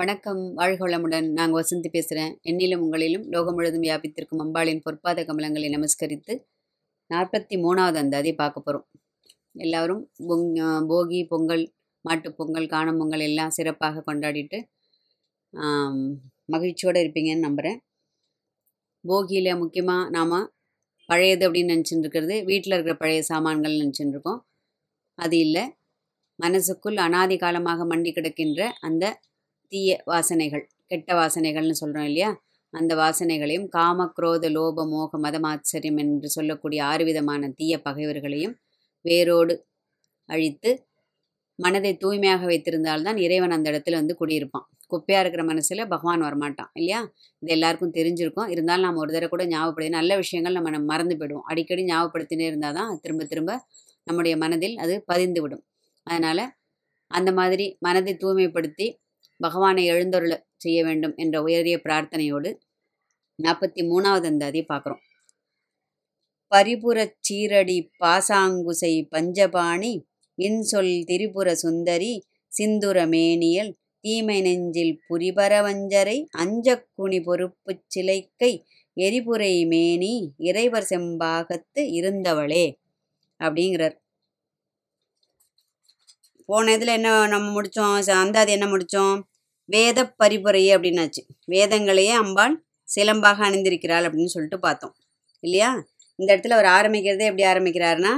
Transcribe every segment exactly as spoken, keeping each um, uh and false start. வணக்கம். வாழ்கோளமுடன் நாங்கள் வசந்தி பேசுகிறேன். என்னிலும் உங்களிலும் லோகம் முழுதும் வியாபித்திருக்கும் அம்பாளின் பொற்பாத கமலங்களை நமஸ்கரித்து நாற்பத்தி மூணாவது அந்தாதி பார்க்க போகிறோம். எல்லோரும் பொங் போகி பொங்கல், மாட்டுப்பொங்கல், காணும் பொங்கல் எல்லாம் சிறப்பாக கொண்டாடிட்டு மகிழ்ச்சியோடு இருப்பீங்கன்னு நம்புகிறேன். போகியில் முக்கியமாக நாம் பழையது அப்படின்னு நினச்சிட்டு இருக்கிறது வீட்டில் இருக்கிற பழைய சாமான்கள் நினச்சிட்டு இருக்கோம். அது இல்லை, மனசுக்குள் அனாதி காலமாக மண்டி கிடக்கின்ற அந்த தீய வாசனைகள், கெட்ட வாசனைகள்னு சொல்கிறோம் இல்லையா, அந்த வாசனைகளையும் காம குரோத லோப மோக மதமாச்சரியம் என்று சொல்லக்கூடிய ஆறு விதமான தீய பகைவர்களையும் வேரோடு அழித்து மனதை தூய்மையாக வைத்திருந்தால்தான் இறைவன் அந்த இடத்துல வந்து குடியிருப்பான். குப்பையாக இருக்கிற மனசில் பகவான் வரமாட்டான் இல்லையா. இது எல்லாருக்கும் தெரிஞ்சிருக்கும். இருந்தாலும் நாம் ஒரு தடவை கூட ஞாபகப்படுத்தி நல்ல விஷயங்கள் நம்ம நம்ம மறந்து போயிடுவோம். அடிக்கடி ஞாபகப்படுத்தினே இருந்தால் தான் திரும்ப திரும்ப நம்முடைய மனதில் அது பதிந்து விடும். அதனால் அந்த மாதிரி மனதை தூய்மைப்படுத்தி பகவானை எழுந்தருள செய்ய வேண்டும் என்ற உயரிய பிரார்த்தனையோடு நாற்பத்தி மூணாவது அந்தாதி பார்க்குறோம். பரிபுர சீரடி பாசாங்குசை பஞ்சபாணி இன்சொல் திரிபுர சுந்தரி சிந்துர மேனியல் தீமை நெஞ்சில் புரிபரவஞ்சரை அஞ்சக்குணி பொறுப்பு சிலைக்கை எரிபுரை மேனி இறைவர் செம்பாகத்து இருந்தவளே அப்படிங்கிறார். போன இதில் என்ன நம்ம முடித்தோம், அந்தாதி என்ன முடித்தோம், வேத பரிபுரையே அப்படின்னாச்சு. வேதங்களையே அம்பாள் சிலம்பாக அணிந்திருக்கிறாள் அப்படின்னு சொல்லிட்டு பார்த்தோம் இல்லையா. இந்த இடத்துல அவர் ஆரம்பிக்கிறதே எப்படி ஆரம்பிக்கிறாருன்னா,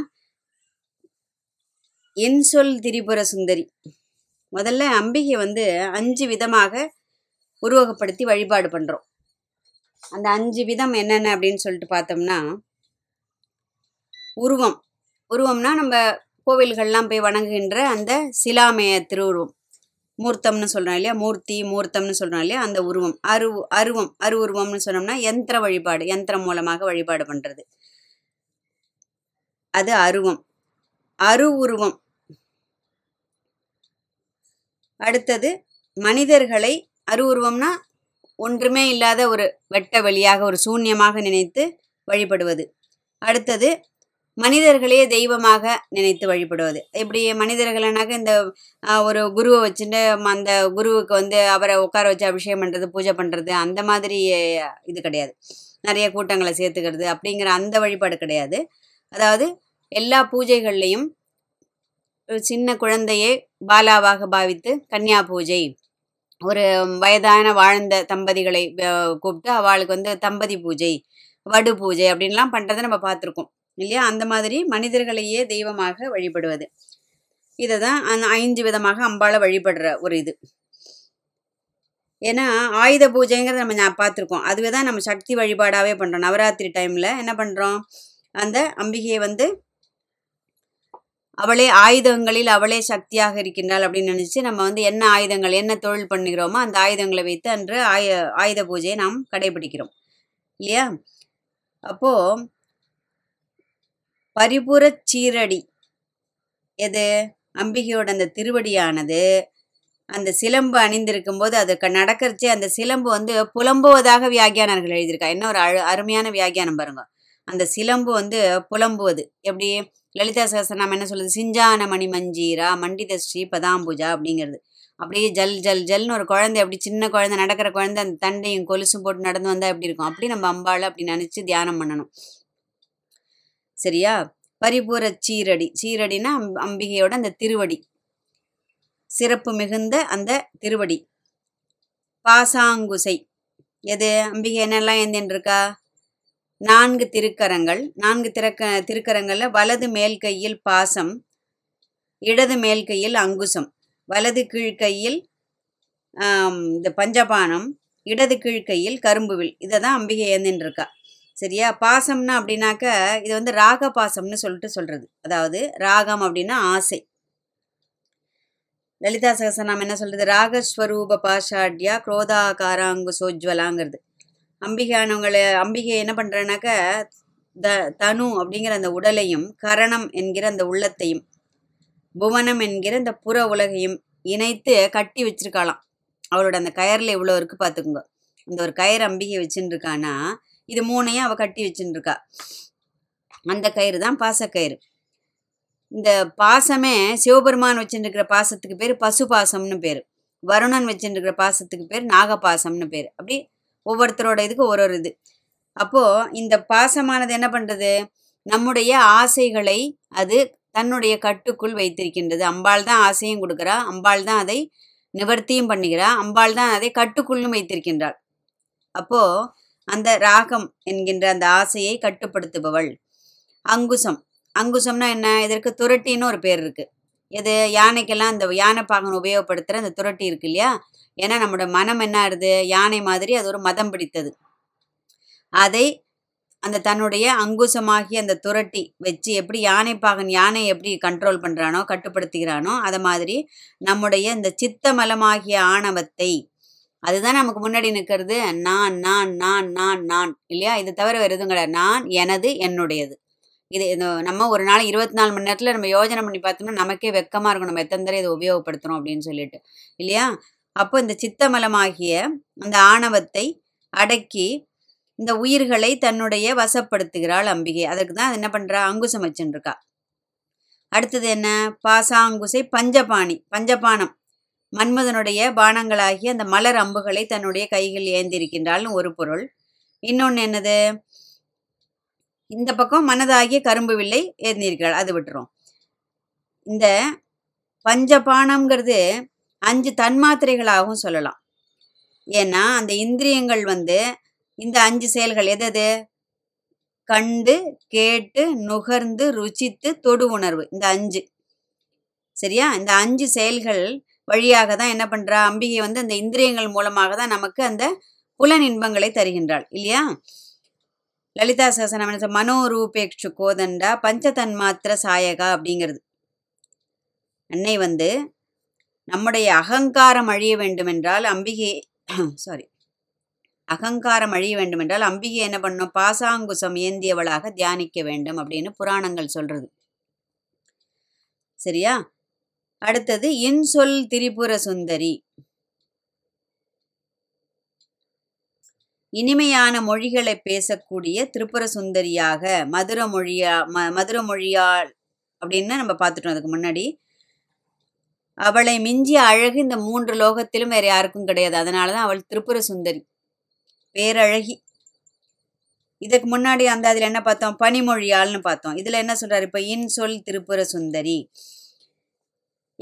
இன்சொல் திரிபுர சுந்தரி. முதல்ல அம்பிகை வந்து அஞ்சு விதமாக உருவகப்படுத்தி வழிபாடு பண்ணுறோம். அந்த அஞ்சு விதம் என்னென்ன அப்படின்னு சொல்லிட்டு பார்த்தோம்னா, உருவம். உருவம்னா நம்ம கோவில்கள்லாம் போய் வணங்குகின்ற அந்த சிலாமய திருவுருவம், மூர்த்தம்னு சொல்கிறோம் இல்லையா, மூர்த்தி மூர்த்தம்னு சொல்கிறோம் இல்லையா, அந்த உருவம். அரு அருவம் அரு உருவம்னு சொன்னோம்னா யந்திர வழிபாடு, யந்திரம் மூலமாக வழிபாடு பண்ணுறது, அது அருவம், அரு உருவம். அடுத்தது மனிதர்களை, அரு உருவம்னா ஒன்றுமே இல்லாத ஒரு வெட்ட வெளியாக ஒரு சூன்யமாக நினைத்து வழிபடுவது. அடுத்தது மனிதர்களே தெய்வமாக நினைத்து வழிபடுவது. இப்படி மனிதர்கள்னாக்க இந்த ஒரு குருவை வச்சுட்டு அந்த குருவுக்கு வந்து அவரை உட்கார வச்சு அபிஷேகம் பண்ணுறது, பூஜை பண்ணுறது, அந்த மாதிரி இது கிடையாது. நிறைய கூட்டங்களை சேர்த்துக்கிறது அப்படிங்கிற அந்த வழிபாடு கிடையாது. அதாவது எல்லா பூஜைகள்லையும் ஒரு சின்ன குழந்தையை பாலாவாக பாவித்து கன்னியா பூஜை, ஒரு வயதான வாழ்ந்த தம்பதிகளை கூப்பிட்டு அவளுக்கு வந்து தம்பதி பூஜை, வடு பூஜை அப்படின்லாம் பண்ணுறதை நம்ம பார்த்துருக்கோம் இல்லையா. அந்த மாதிரி மனிதர்களையே தெய்வமாக வழிபடுவது, இதை தான் அந்த ஐந்து விதமாக அம்பாளை வழிபடுற ஒரு இது. ஏன்னா ஆயுத பூஜைங்கிறத நம்ம நான் பார்த்துருக்கோம், அதுவே தான் நம்ம சக்தி வழிபாடாகவே பண்ணுறோம். நவராத்திரி டைமில் என்ன பண்ணுறோம், அந்த அம்பிகையை வந்து அவளே ஆயுதங்களில் அவளே சக்தியாக இருக்கின்றாள் அப்படின்னு நினச்சி நம்ம வந்து என்ன ஆயுதங்கள் என்ன தொழில் பண்ணுகிறோமோ அந்த ஆயுதங்களை வைத்து அன்று ஆய ஆயுத பூஜையை நாம் கடைபிடிக்கிறோம் இல்லையா. அப்போது பரிபுர சீரடி எது, அம்பிகையோட அந்த திருவடியானது அந்த சிலம்பு அணிந்திருக்கும் போது அதுக்கு நடக்கிறச்சே அந்த சிலம்பு வந்து புலம்புவதாக வியாகியானர்கள் எழுதியிருக்கா. என்ன ஒரு அழு அருமையான வியாகியானம் பாருங்க. அந்த சிலம்பு வந்து புலம்புவது எப்படி, லலிதா சகஸ்ரநாமம் என்ன சொல்லுது, சிஞ்சான மணி மஞ்சீரா மண்டித ஸ்ரீ பதாம்பூஜா அப்படிங்கிறது. அப்படியே ஜல் ஜல் ஜல்னு ஒரு குழந்தை, அப்படி சின்ன குழந்தை நடக்கிற குழந்தை அந்த தண்டையும் கொலுசும் போட்டு நடந்து வந்தால் எப்படி இருக்கும், அப்படி நம்ம அம்பாளை அப்படி நினச்சி தியானம் பண்ணணும் சரியா. பரிபூர சீரடி, சீரடினா அம்பிகையோட அந்த திருவடி, சிறப்பு மிகுந்த அந்த திருவடி. பாசாங்குசை எது, அம்பிகை என்னெல்லாம் ஏந்தின்றிருக்கா, நான்கு திருக்கரங்கள். நான்கு திறக்க திருக்கரங்களில் வலது மேல் கையில் பாசம், இடது மேல் கையில் அங்குசம், வலது கீழ்கையில் இந்த பஞ்சபானம், இடது கீழ்கையில் கரும்புவில், இதை தான் அம்பிகை ஏந்தின்றிருக்கா சரியா. பாசம்னா அப்படின்னாக்க இது வந்து ராக பாசம்னு சொல்லிட்டு சொல்கிறது. அதாவது ராகம் அப்படின்னா ஆசை. லலிதா சகஸ்ரநாமம் என்ன சொல்கிறது, ராகஸ்வரூப பாஷாட்யா குரோதாகாராங்கு சோஜ்வலாங்கிறது. அம்பிகையானவங்களை அம்பிகை என்ன பண்ணுறனாக்க த தனு அப்படிங்கிற அந்த உடலையும் கரணம் என்கிற அந்த உள்ளத்தையும் புவனம் என்கிற அந்த புற உலகையும் இணைத்து கட்டி வச்சிருக்காளாம். அவளோட அந்த கயரில் இவ்வளோ இருக்குது பார்த்துக்குங்க. அந்த ஒரு கயிறு அம்பிகை வச்சுருக்கானா, இது மூணையும் அவள் கட்டி வச்சுட்டு இருக்கா. அந்த கயிறு தான் பாசக்கயிறு. இந்த பாசமே சிவபெருமான் வச்சுட்டு இருக்கிற பாசத்துக்கு பேர் பசு பாசம்னு பேர். வருணன் வச்சுட்டு இருக்கிற பாசத்துக்கு பேர் நாகபாசம்னு பேர். அப்படி ஒவ்வொருத்தரோட இதுக்கு ஒரு ஒரு இது. அப்போது இந்த பாசமானது என்ன பண்ணுறது, நம்முடைய ஆசைகளை அது தன்னுடைய கட்டுக்குள் வைத்திருக்கின்றது. அம்பாள் தான் ஆசையும் கொடுக்குறா, அம்பாள் தான் அதை நிவர்த்தியும் பண்ணுகிறா, அம்பாள் தான் அதை கட்டுக்குள்ளும் வைத்திருக்கின்றாள். அப்போது அந்த ராகம் என்கின்ற அந்த ஆசையை கட்டுப்படுத்துபவள் அங்குசம். அங்குசம்னா என்ன, இதற்கு துரட்டின்னு ஒரு பேர் இருக்குது. இது யானைக்கெல்லாம் அந்த யானை பாகன் உபயோகப்படுத்துகிற அந்த துரட்டி இருக்கு இல்லையா, ஏன்னா நம்மளோட மனம் என்ன ஆகுது, யானை மாதிரி அது ஒரு மதம் பிடித்தது. அதை அந்த தன்னுடைய அங்குசமாகி அந்த துரட்டி வச்சு எப்படி யானை பாகன் யானை எப்படி கண்ட்ரோல் பண்ணுறானோ கட்டுப்படுத்துகிறானோ அதை மாதிரி நம்முடைய இந்த சித்தமலமாகிய ஆணவத்தை, அதுதான் நமக்கு முன்னாடி நிற்கிறது. நான் நான் நான் நான் நான் இல்லையா, இது தவிர வேறு எதுவும் கிடையாது. நான், எனது, என்னுடையது. இது நம்ம ஒரு நாள் இருபத்தி நாலு மணி நேரத்தில் நம்ம யோஜனை பண்ணி பார்த்தோம்னா நமக்கே வெக்கமாக இருக்கும், நம்ம எத்தனை தடவை இதை உபயோகப்படுத்துகிறோம் அப்படின்னு சொல்லிட்டு இல்லையா. அப்போ இந்த சித்தமலமாகிய அந்த ஆணவத்தை அடக்கி இந்த உயிர்களை தன்னுடைய வசப்படுத்துகிறாள் அம்பிகை. அதுக்கு தான் என்ன பண்ணுறா, அங்குசம் வச்சுருக்கா. அடுத்தது என்ன, பாசாங்குசை பஞ்சபாணி, பஞ்சபானம் மன்மதனுடைய பானங்களாகிய அந்த மலர் அம்புகளை தன்னுடைய கைகள் ஏந்திருக்கின்றாள்னு ஒரு பொருள். இன்னொன்று என்னது, இந்த பக்கம் மனதாகிய கரும்பு வில்லை ஏந்திருக்கிறாள், அது விட்டுரும். இந்த பஞ்சபானம்ங்கிறது அஞ்சு தன்மாத்திரைகளாகவும் சொல்லலாம். ஏன்னா அந்த இந்திரியங்கள் வந்து இந்த அஞ்சு செயல்கள் எதது, கண்டு கேட்டு நுகர்ந்து ருசித்து தொடு உணர்வு, இந்த அஞ்சு சரியா. இந்த அஞ்சு செயல்கள் வழியாக தான் என்ன பண்ணுறா அம்பிகை வந்து அந்த இந்திரியங்கள் மூலமாக தான் நமக்கு அந்த புலன் இன்பங்களை தருகின்றாள் இல்லையா. லலிதா சகசநாம மனோரூபேக்ஷு கோதண்டா பஞ்சதன்மாத்திர சாயகா அப்படிங்கிறது. அன்னை வந்து நம்முடைய அகங்காரம் அழிய வேண்டுமென்றால் அம்பிகை சாரி அகங்காரம் அழிய வேண்டுமென்றால் அம்பிகை என்ன பண்ணும், பாசாங்குசம் ஏந்தியவளாக தியானிக்க வேண்டும் அப்படின்னு புராணங்கள் சொல்கிறது சரியா. அடுத்தது இன்சொல் திரிபுர சுந்தரி, இனிமையான மொழிகளை பேசக்கூடிய திரிபுர சுந்தரியாக மதுர மொழியா மதுர மொழியால் அப்படின்னு நம்ம பார்த்துட்டோம் அதுக்கு முன்னாடி. அவளை மிஞ்சிய அழகு இந்த மூன்று லோகத்திலும் வேறு யாருக்கும் கிடையாது, அதனால தான் அவள் திரிபுர சுந்தரி பேரழகி. இதுக்கு முன்னாடி அந்த அதில் என்ன பார்த்தோம், பனிமொழியால்னு பார்த்தோம். இதில் என்ன சொல்கிறார், இப்போ இன்சொல் திரிபுர சுந்தரி,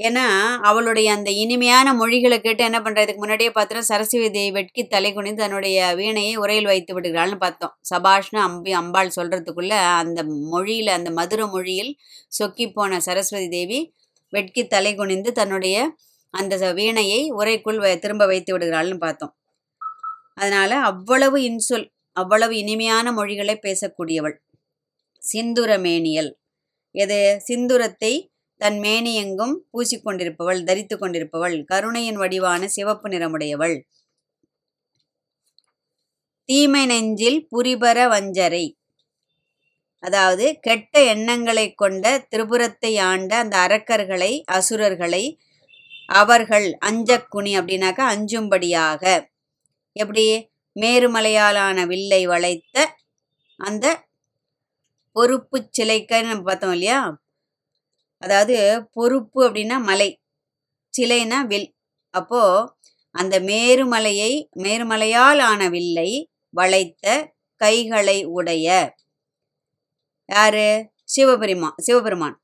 ஏன்னா அவளுடைய அந்த இனிமையான மொழிகளை கேட்டு என்ன பண்ணுறதுக்கு முன்னாடியே பார்த்தோம் சரஸ்வதி தேவி வெட்கி தலை குனிந்து தன்னுடைய வீணையை உரையில் வைத்து விடுகிறாள்னு பார்த்தோம். சபாஷ்னு அம்பி அம்பாள் சொல்கிறதுக்குள்ளே அந்த மொழியில் அந்த மதுர மொழியில் சொக்கி போன சரஸ்வதி தேவி வெட்கி தலை குனிந்து தன்னுடைய அந்த வீணையை உரைக்குள் திரும்ப வைத்து விடுகிறாள்னு பார்த்தோம். அதனால் அவ்வளவு இன்சொல் அவ்வளவு இனிமையான மொழிகளை பேசக்கூடியவள். சிந்துரமேனியல், எது, சிந்துரத்தை தன் மேனியெங்கும் பூசிக்கொண்டிருப்பவள் தரித்து கொண்டிருப்பவள், கருணையின் வடிவான சிவப்பு நிறமுடையவள். தீமை நெஞ்சில் புரிபர வஞ்சரை, அதாவது கெட்ட எண்ணங்களை கொண்ட திரிபுரத்தை ஆண்ட அந்த அரக்கர்களை அசுரர்களை அவர்கள் அஞ்சக்குனி அப்படின்னாக்கா அஞ்சும்படியாக எப்படி மேருமலையாலான வில்லை வளைத்த அந்த பொறுப்பு சிலைக்கன்னு நம்ம பார்த்தோம் இல்லையா. அதாவது பொறுப்பு அப்படின்னா மலை, சிலைனா வில். அப்போது அந்த மேருமலையை மேருமலையால் ஆன வில்லை வளைத்த கைகளை உடைய யாரு, சிவபெருமான் சிவபெருமான்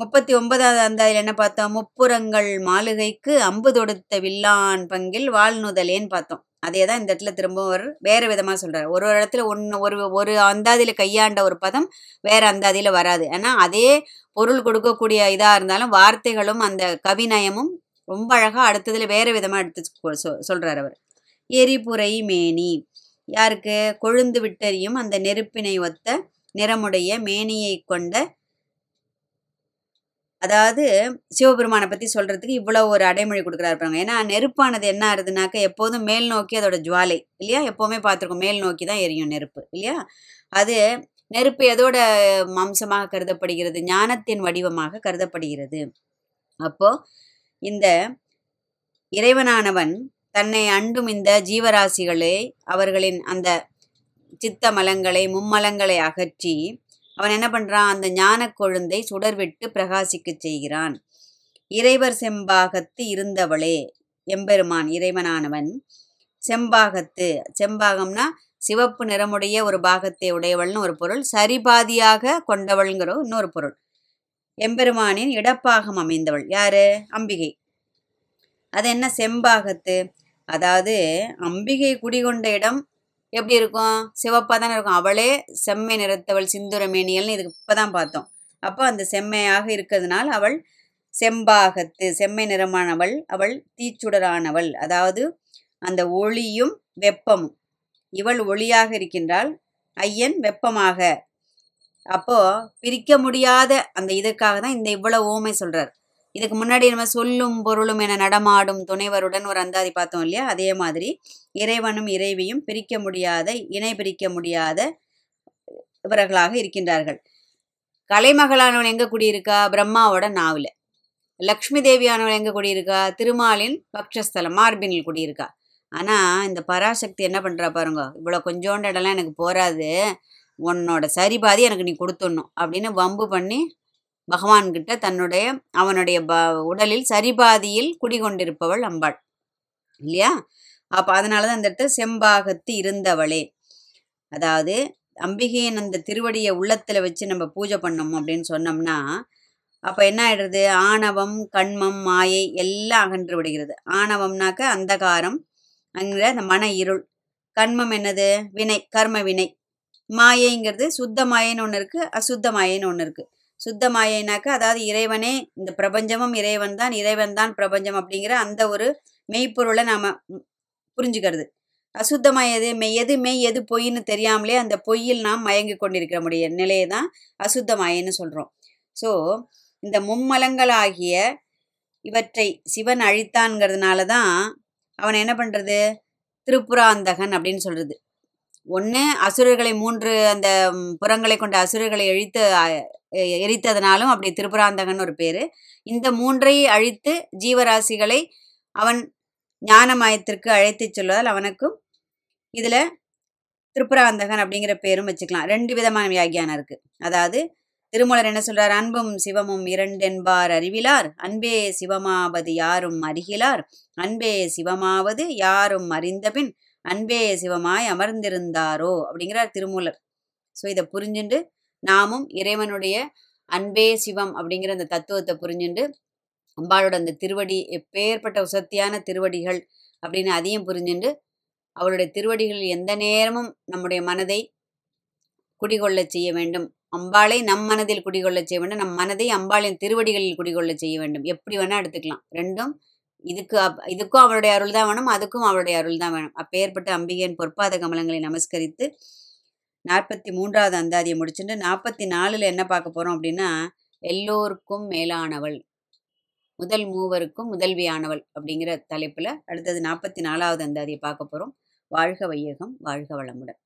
முப்பத்தி ஒன்பதாவது அந்தாதியில் என்ன பார்த்தோம், முப்புறங்கள் மாளிகைக்கு அம்பு தொடுத்த வில்லான் பங்கில் வாழ்நுதலேன்னு பார்த்தோம். அதே தான் இந்த இடத்துல திரும்ப ஒரு வேறு விதமாக சொல்கிறார். ஒரு ஒரு இடத்துல ஒன்று ஒரு ஒரு அந்தாதியில் கையாண்ட ஒரு பதம் வேறு அந்தாதியில் வராது. ஏன்னா அதே பொருள் கொடுக்கக்கூடிய இதாக இருந்தாலும் வார்த்தைகளும் அந்த கவிநயமும் ரொம்ப அழகாக அடுத்ததில் வேறு விதமாக எடுத்து சொ சொல்கிறார் அவர். எரிபுரை மேனி, யாருக்கு, கொழுந்து விட்டறியும் அந்த நெருப்பினை ஒத்த நிறமுடைய மேனியை கொண்ட, அதாவது சிவபெருமானை பற்றி சொல்கிறதுக்கு இவ்வளோ ஒரு அடைமொழி கொடுக்குறாரு பாருங்க. ஏன்னா நெருப்பானது என்ன ஆகுதுனாக்கா எப்போதும் மேல் நோக்கி அதோட ஜுவாலை இல்லையா, எப்போவுமே பார்த்துருக்கோம் மேல் நோக்கி தான் எரியும் நெருப்பு இல்லையா. அது நெருப்பு எதோட மாம்சமாக கருதப்படுகிறது, ஞானத்தின் வடிவமாக கருதப்படுகிறது. அப்போது இந்த இறைவனானவன் தன்னை அண்டும் இந்த ஜீவராசிகளை அவர்களின் அந்த சித்த மலங்களை மும்மலங்களை அகற்றி அவன் என்ன பண்ணுறான், அந்த ஞான கொழுந்தை சுடர்விட்டு பிரகாசிக்க செய்கிறான். இறைவர் செம்பாகத்து இருந்தவளே, எம்பெருமான் இறைவனானவன் செம்பாகத்து, செம்பாகம்னா சிவப்பு நிறமுடைய ஒரு பாகத்தை உடையவள்னு ஒரு பொருள், சரிபாதியாக கொண்டவள்ங்கிற இன்னொரு பொருள். எம்பெருமானின் இடப்பாகம் அமைந்தவள் யாரு? அம்பிகை. அது என்ன செம்பாகத்து? அதாவது அம்பிகை குடிகொண்ட இடம் எப்படி இருக்கும்? சிவப்பாக தானே இருக்கும். அவளே செம்மை நிறத்தவள், சிந்துரமேனியல்னு இதுக்கு இப்போ தான் பார்த்தோம். அப்போ அந்த செம்மையாக இருக்கிறதுனால் அவள் செம்பாகத்து, செம்மை நிறமானவள். அவள் தீச்சுடரானவள், அதாவது அந்த ஒளியும் வெப்பமும். இவள் ஒளியாக இருக்கின்றாள், ஐயன் வெப்பமாக. அப்போது பிரிக்க முடியாத அந்த இதற்காக தான் இந்த இவ்வளோ ஓமை சொல்கிறார். இதுக்கு முன்னாடி நம்ம சொல்லும் பொருளும் என நடமாடும் துணைவருடன் ஒரு அந்தாதி பார்த்தோம் இல்லையா? அதே மாதிரி இறைவனும் இறைவியும் பிரிக்க முடியாத, இணை பிரிக்க முடியாத இவர்களாக இருக்கின்றார்கள். கலைமகளானவள் எங்கே குடியிருக்கா? பிரம்மாவோட நாவில். லக்ஷ்மி தேவியானவள் எங்கே குடியிருக்கா? திருமாலின் பக்ஷஸ்தலம் மார்பினில் குடியிருக்கா. ஆனால் இந்த பராசக்தி என்ன பண்ணுறா பாருங்க, இவ்வளோ கொஞ்சோண்ட இடம்லாம் எனக்கு போராது, உன்னோட சரிபாதி எனக்கு நீ கொடுத்துடணும் அப்படின்னு வம்பு பண்ணி பகவான்கிட்ட தன்னுடைய அவனுடைய ப உடலில் சரிபாதியில் குடிகொண்டிருப்பவள் அம்பாள் இல்லையா? அப்போ அதனால தான் அந்த இடத்துல செம்பாகத்து இருந்தவளே, அதாவது அம்பிகையின் அந்த திருவடியை உள்ளத்தில் வச்சு நம்ம பூஜை பண்ணோம் அப்படின்னு சொன்னோம்னா அப்போ என்ன ஆகிடுறது? ஆணவம், கண்மம், மாயை எல்லாம் அகன்று விடுகிறது. ஆணவம்னாக்க அந்தகாரம் அங்கிற அந்த மன இருள். கண்மம் என்னது? வினை, கர்ம வினை. மாயைங்கிறது சுத்த மாயைன்னு ஒன்று இருக்குது, அசுத்த மாயைன்னு ஒன்று இருக்குது. சுத்த மாயைனாக்கா அதாவது இறைவனே, இந்த பிரபஞ்சமும் இறைவன் தான், இறைவன் தான் பிரபஞ்சம் அப்படிங்கிற அந்த ஒரு மெய்ப்பொருளை நாம் புரிஞ்சுக்கிறது. அசுத்தமாய எது மெய், எது மெய் எது பொய்ன்னு தெரியாமலே அந்த பொய்யில் நாம் மயங்கி கொண்டிருக்கிற முடிய நிலையை தான் அசுத்த மாயைன்னு சொல்கிறோம். ஸோ இந்த மும்மலங்களாகிய இவற்றை சிவன் அழித்தான்ங்கிறதுனால தான் அவனை என்ன பண்ணுறது? திரிபுராந்தகன் அப்படின்னு சொல்கிறது. ஒன்று அசுரர்களை, மூன்று அந்த புறங்களை கொண்ட அசுரர்களை அழித்து எரித்ததுனாலும் அப்படி திரிபுராந்தகன் ஒரு பேர். இந்த மூன்றை அழித்து ஜீவராசிகளை அவன் ஞானமயத்திற்கு அழைத்து சொல்வதால் அவனுக்கும் இதில் திரிபுராந்தகன் அப்படிங்கிற பேரும் வச்சுக்கலாம். ரெண்டு விதமான வியாக்கியானம் இருக்குது. அதாவது திருமூலர் என்ன சொல்கிறார்? அன்பும் சிவமும் இரண்டென்பார் அறிவிலார், அன்பே சிவமாவது யாரும் அறிகிலார், அன்பே சிவமாவது யாரும் அறிந்தபின் அன்பே சிவமாய் அமர்ந்திருந்தாரோ அப்படிங்கிறார் திருமூலர். ஸோ இதை புரிஞ்சுண்டு நாமும் இறைவனுடைய அன்பே சிவம் அப்படிங்கிற அந்த தத்துவத்தை புரிஞ்சுண்டு அம்பாளோட அந்த திருவடி எப்பேற்பட்ட உசத்தியான திருவடிகள் அப்படின்னு அதையும் புரிஞ்சுண்டு அவளுடைய திருவடிகள் எந்த நேரமும் நம்முடைய மனதை குடிகொள்ள செய்ய வேண்டும். அம்பாளை நம் மனதில் குடிகொள்ள செய்ய வேண்டும், நம் மனதை அம்பாளின் திருவடிகளில் குடிகொள்ள செய்ய வேண்டும். எப்படி வேணால் எடுத்துக்கலாம். ரெண்டும் இதுக்கு இதுக்கும் அவளுடைய அருள் தான் வேணும், அதுக்கும் அவளுடைய அருள் தான் வேணும். அப்பேற்பட்ட அம்பிகையின் பொற்பாத கமலங்களை நமஸ்கரித்து நாற்பத்தி மூன்றாவது அந்தாதியை முடிச்சுட்டு நாற்பத்தி நாலில் என்ன பார்க்க போகிறோம் அப்படின்னா, எல்லோருக்கும் மேலானவள், முதல் மூவருக்கும் முதல்வியானவள் அப்படிங்கிற தலைப்பில் அடுத்தது நாற்பத்தி நாலாவது அந்தாதியை பார்க்க போகிறோம். வாழ்க வையகம், வாழ்க வளமுடன்.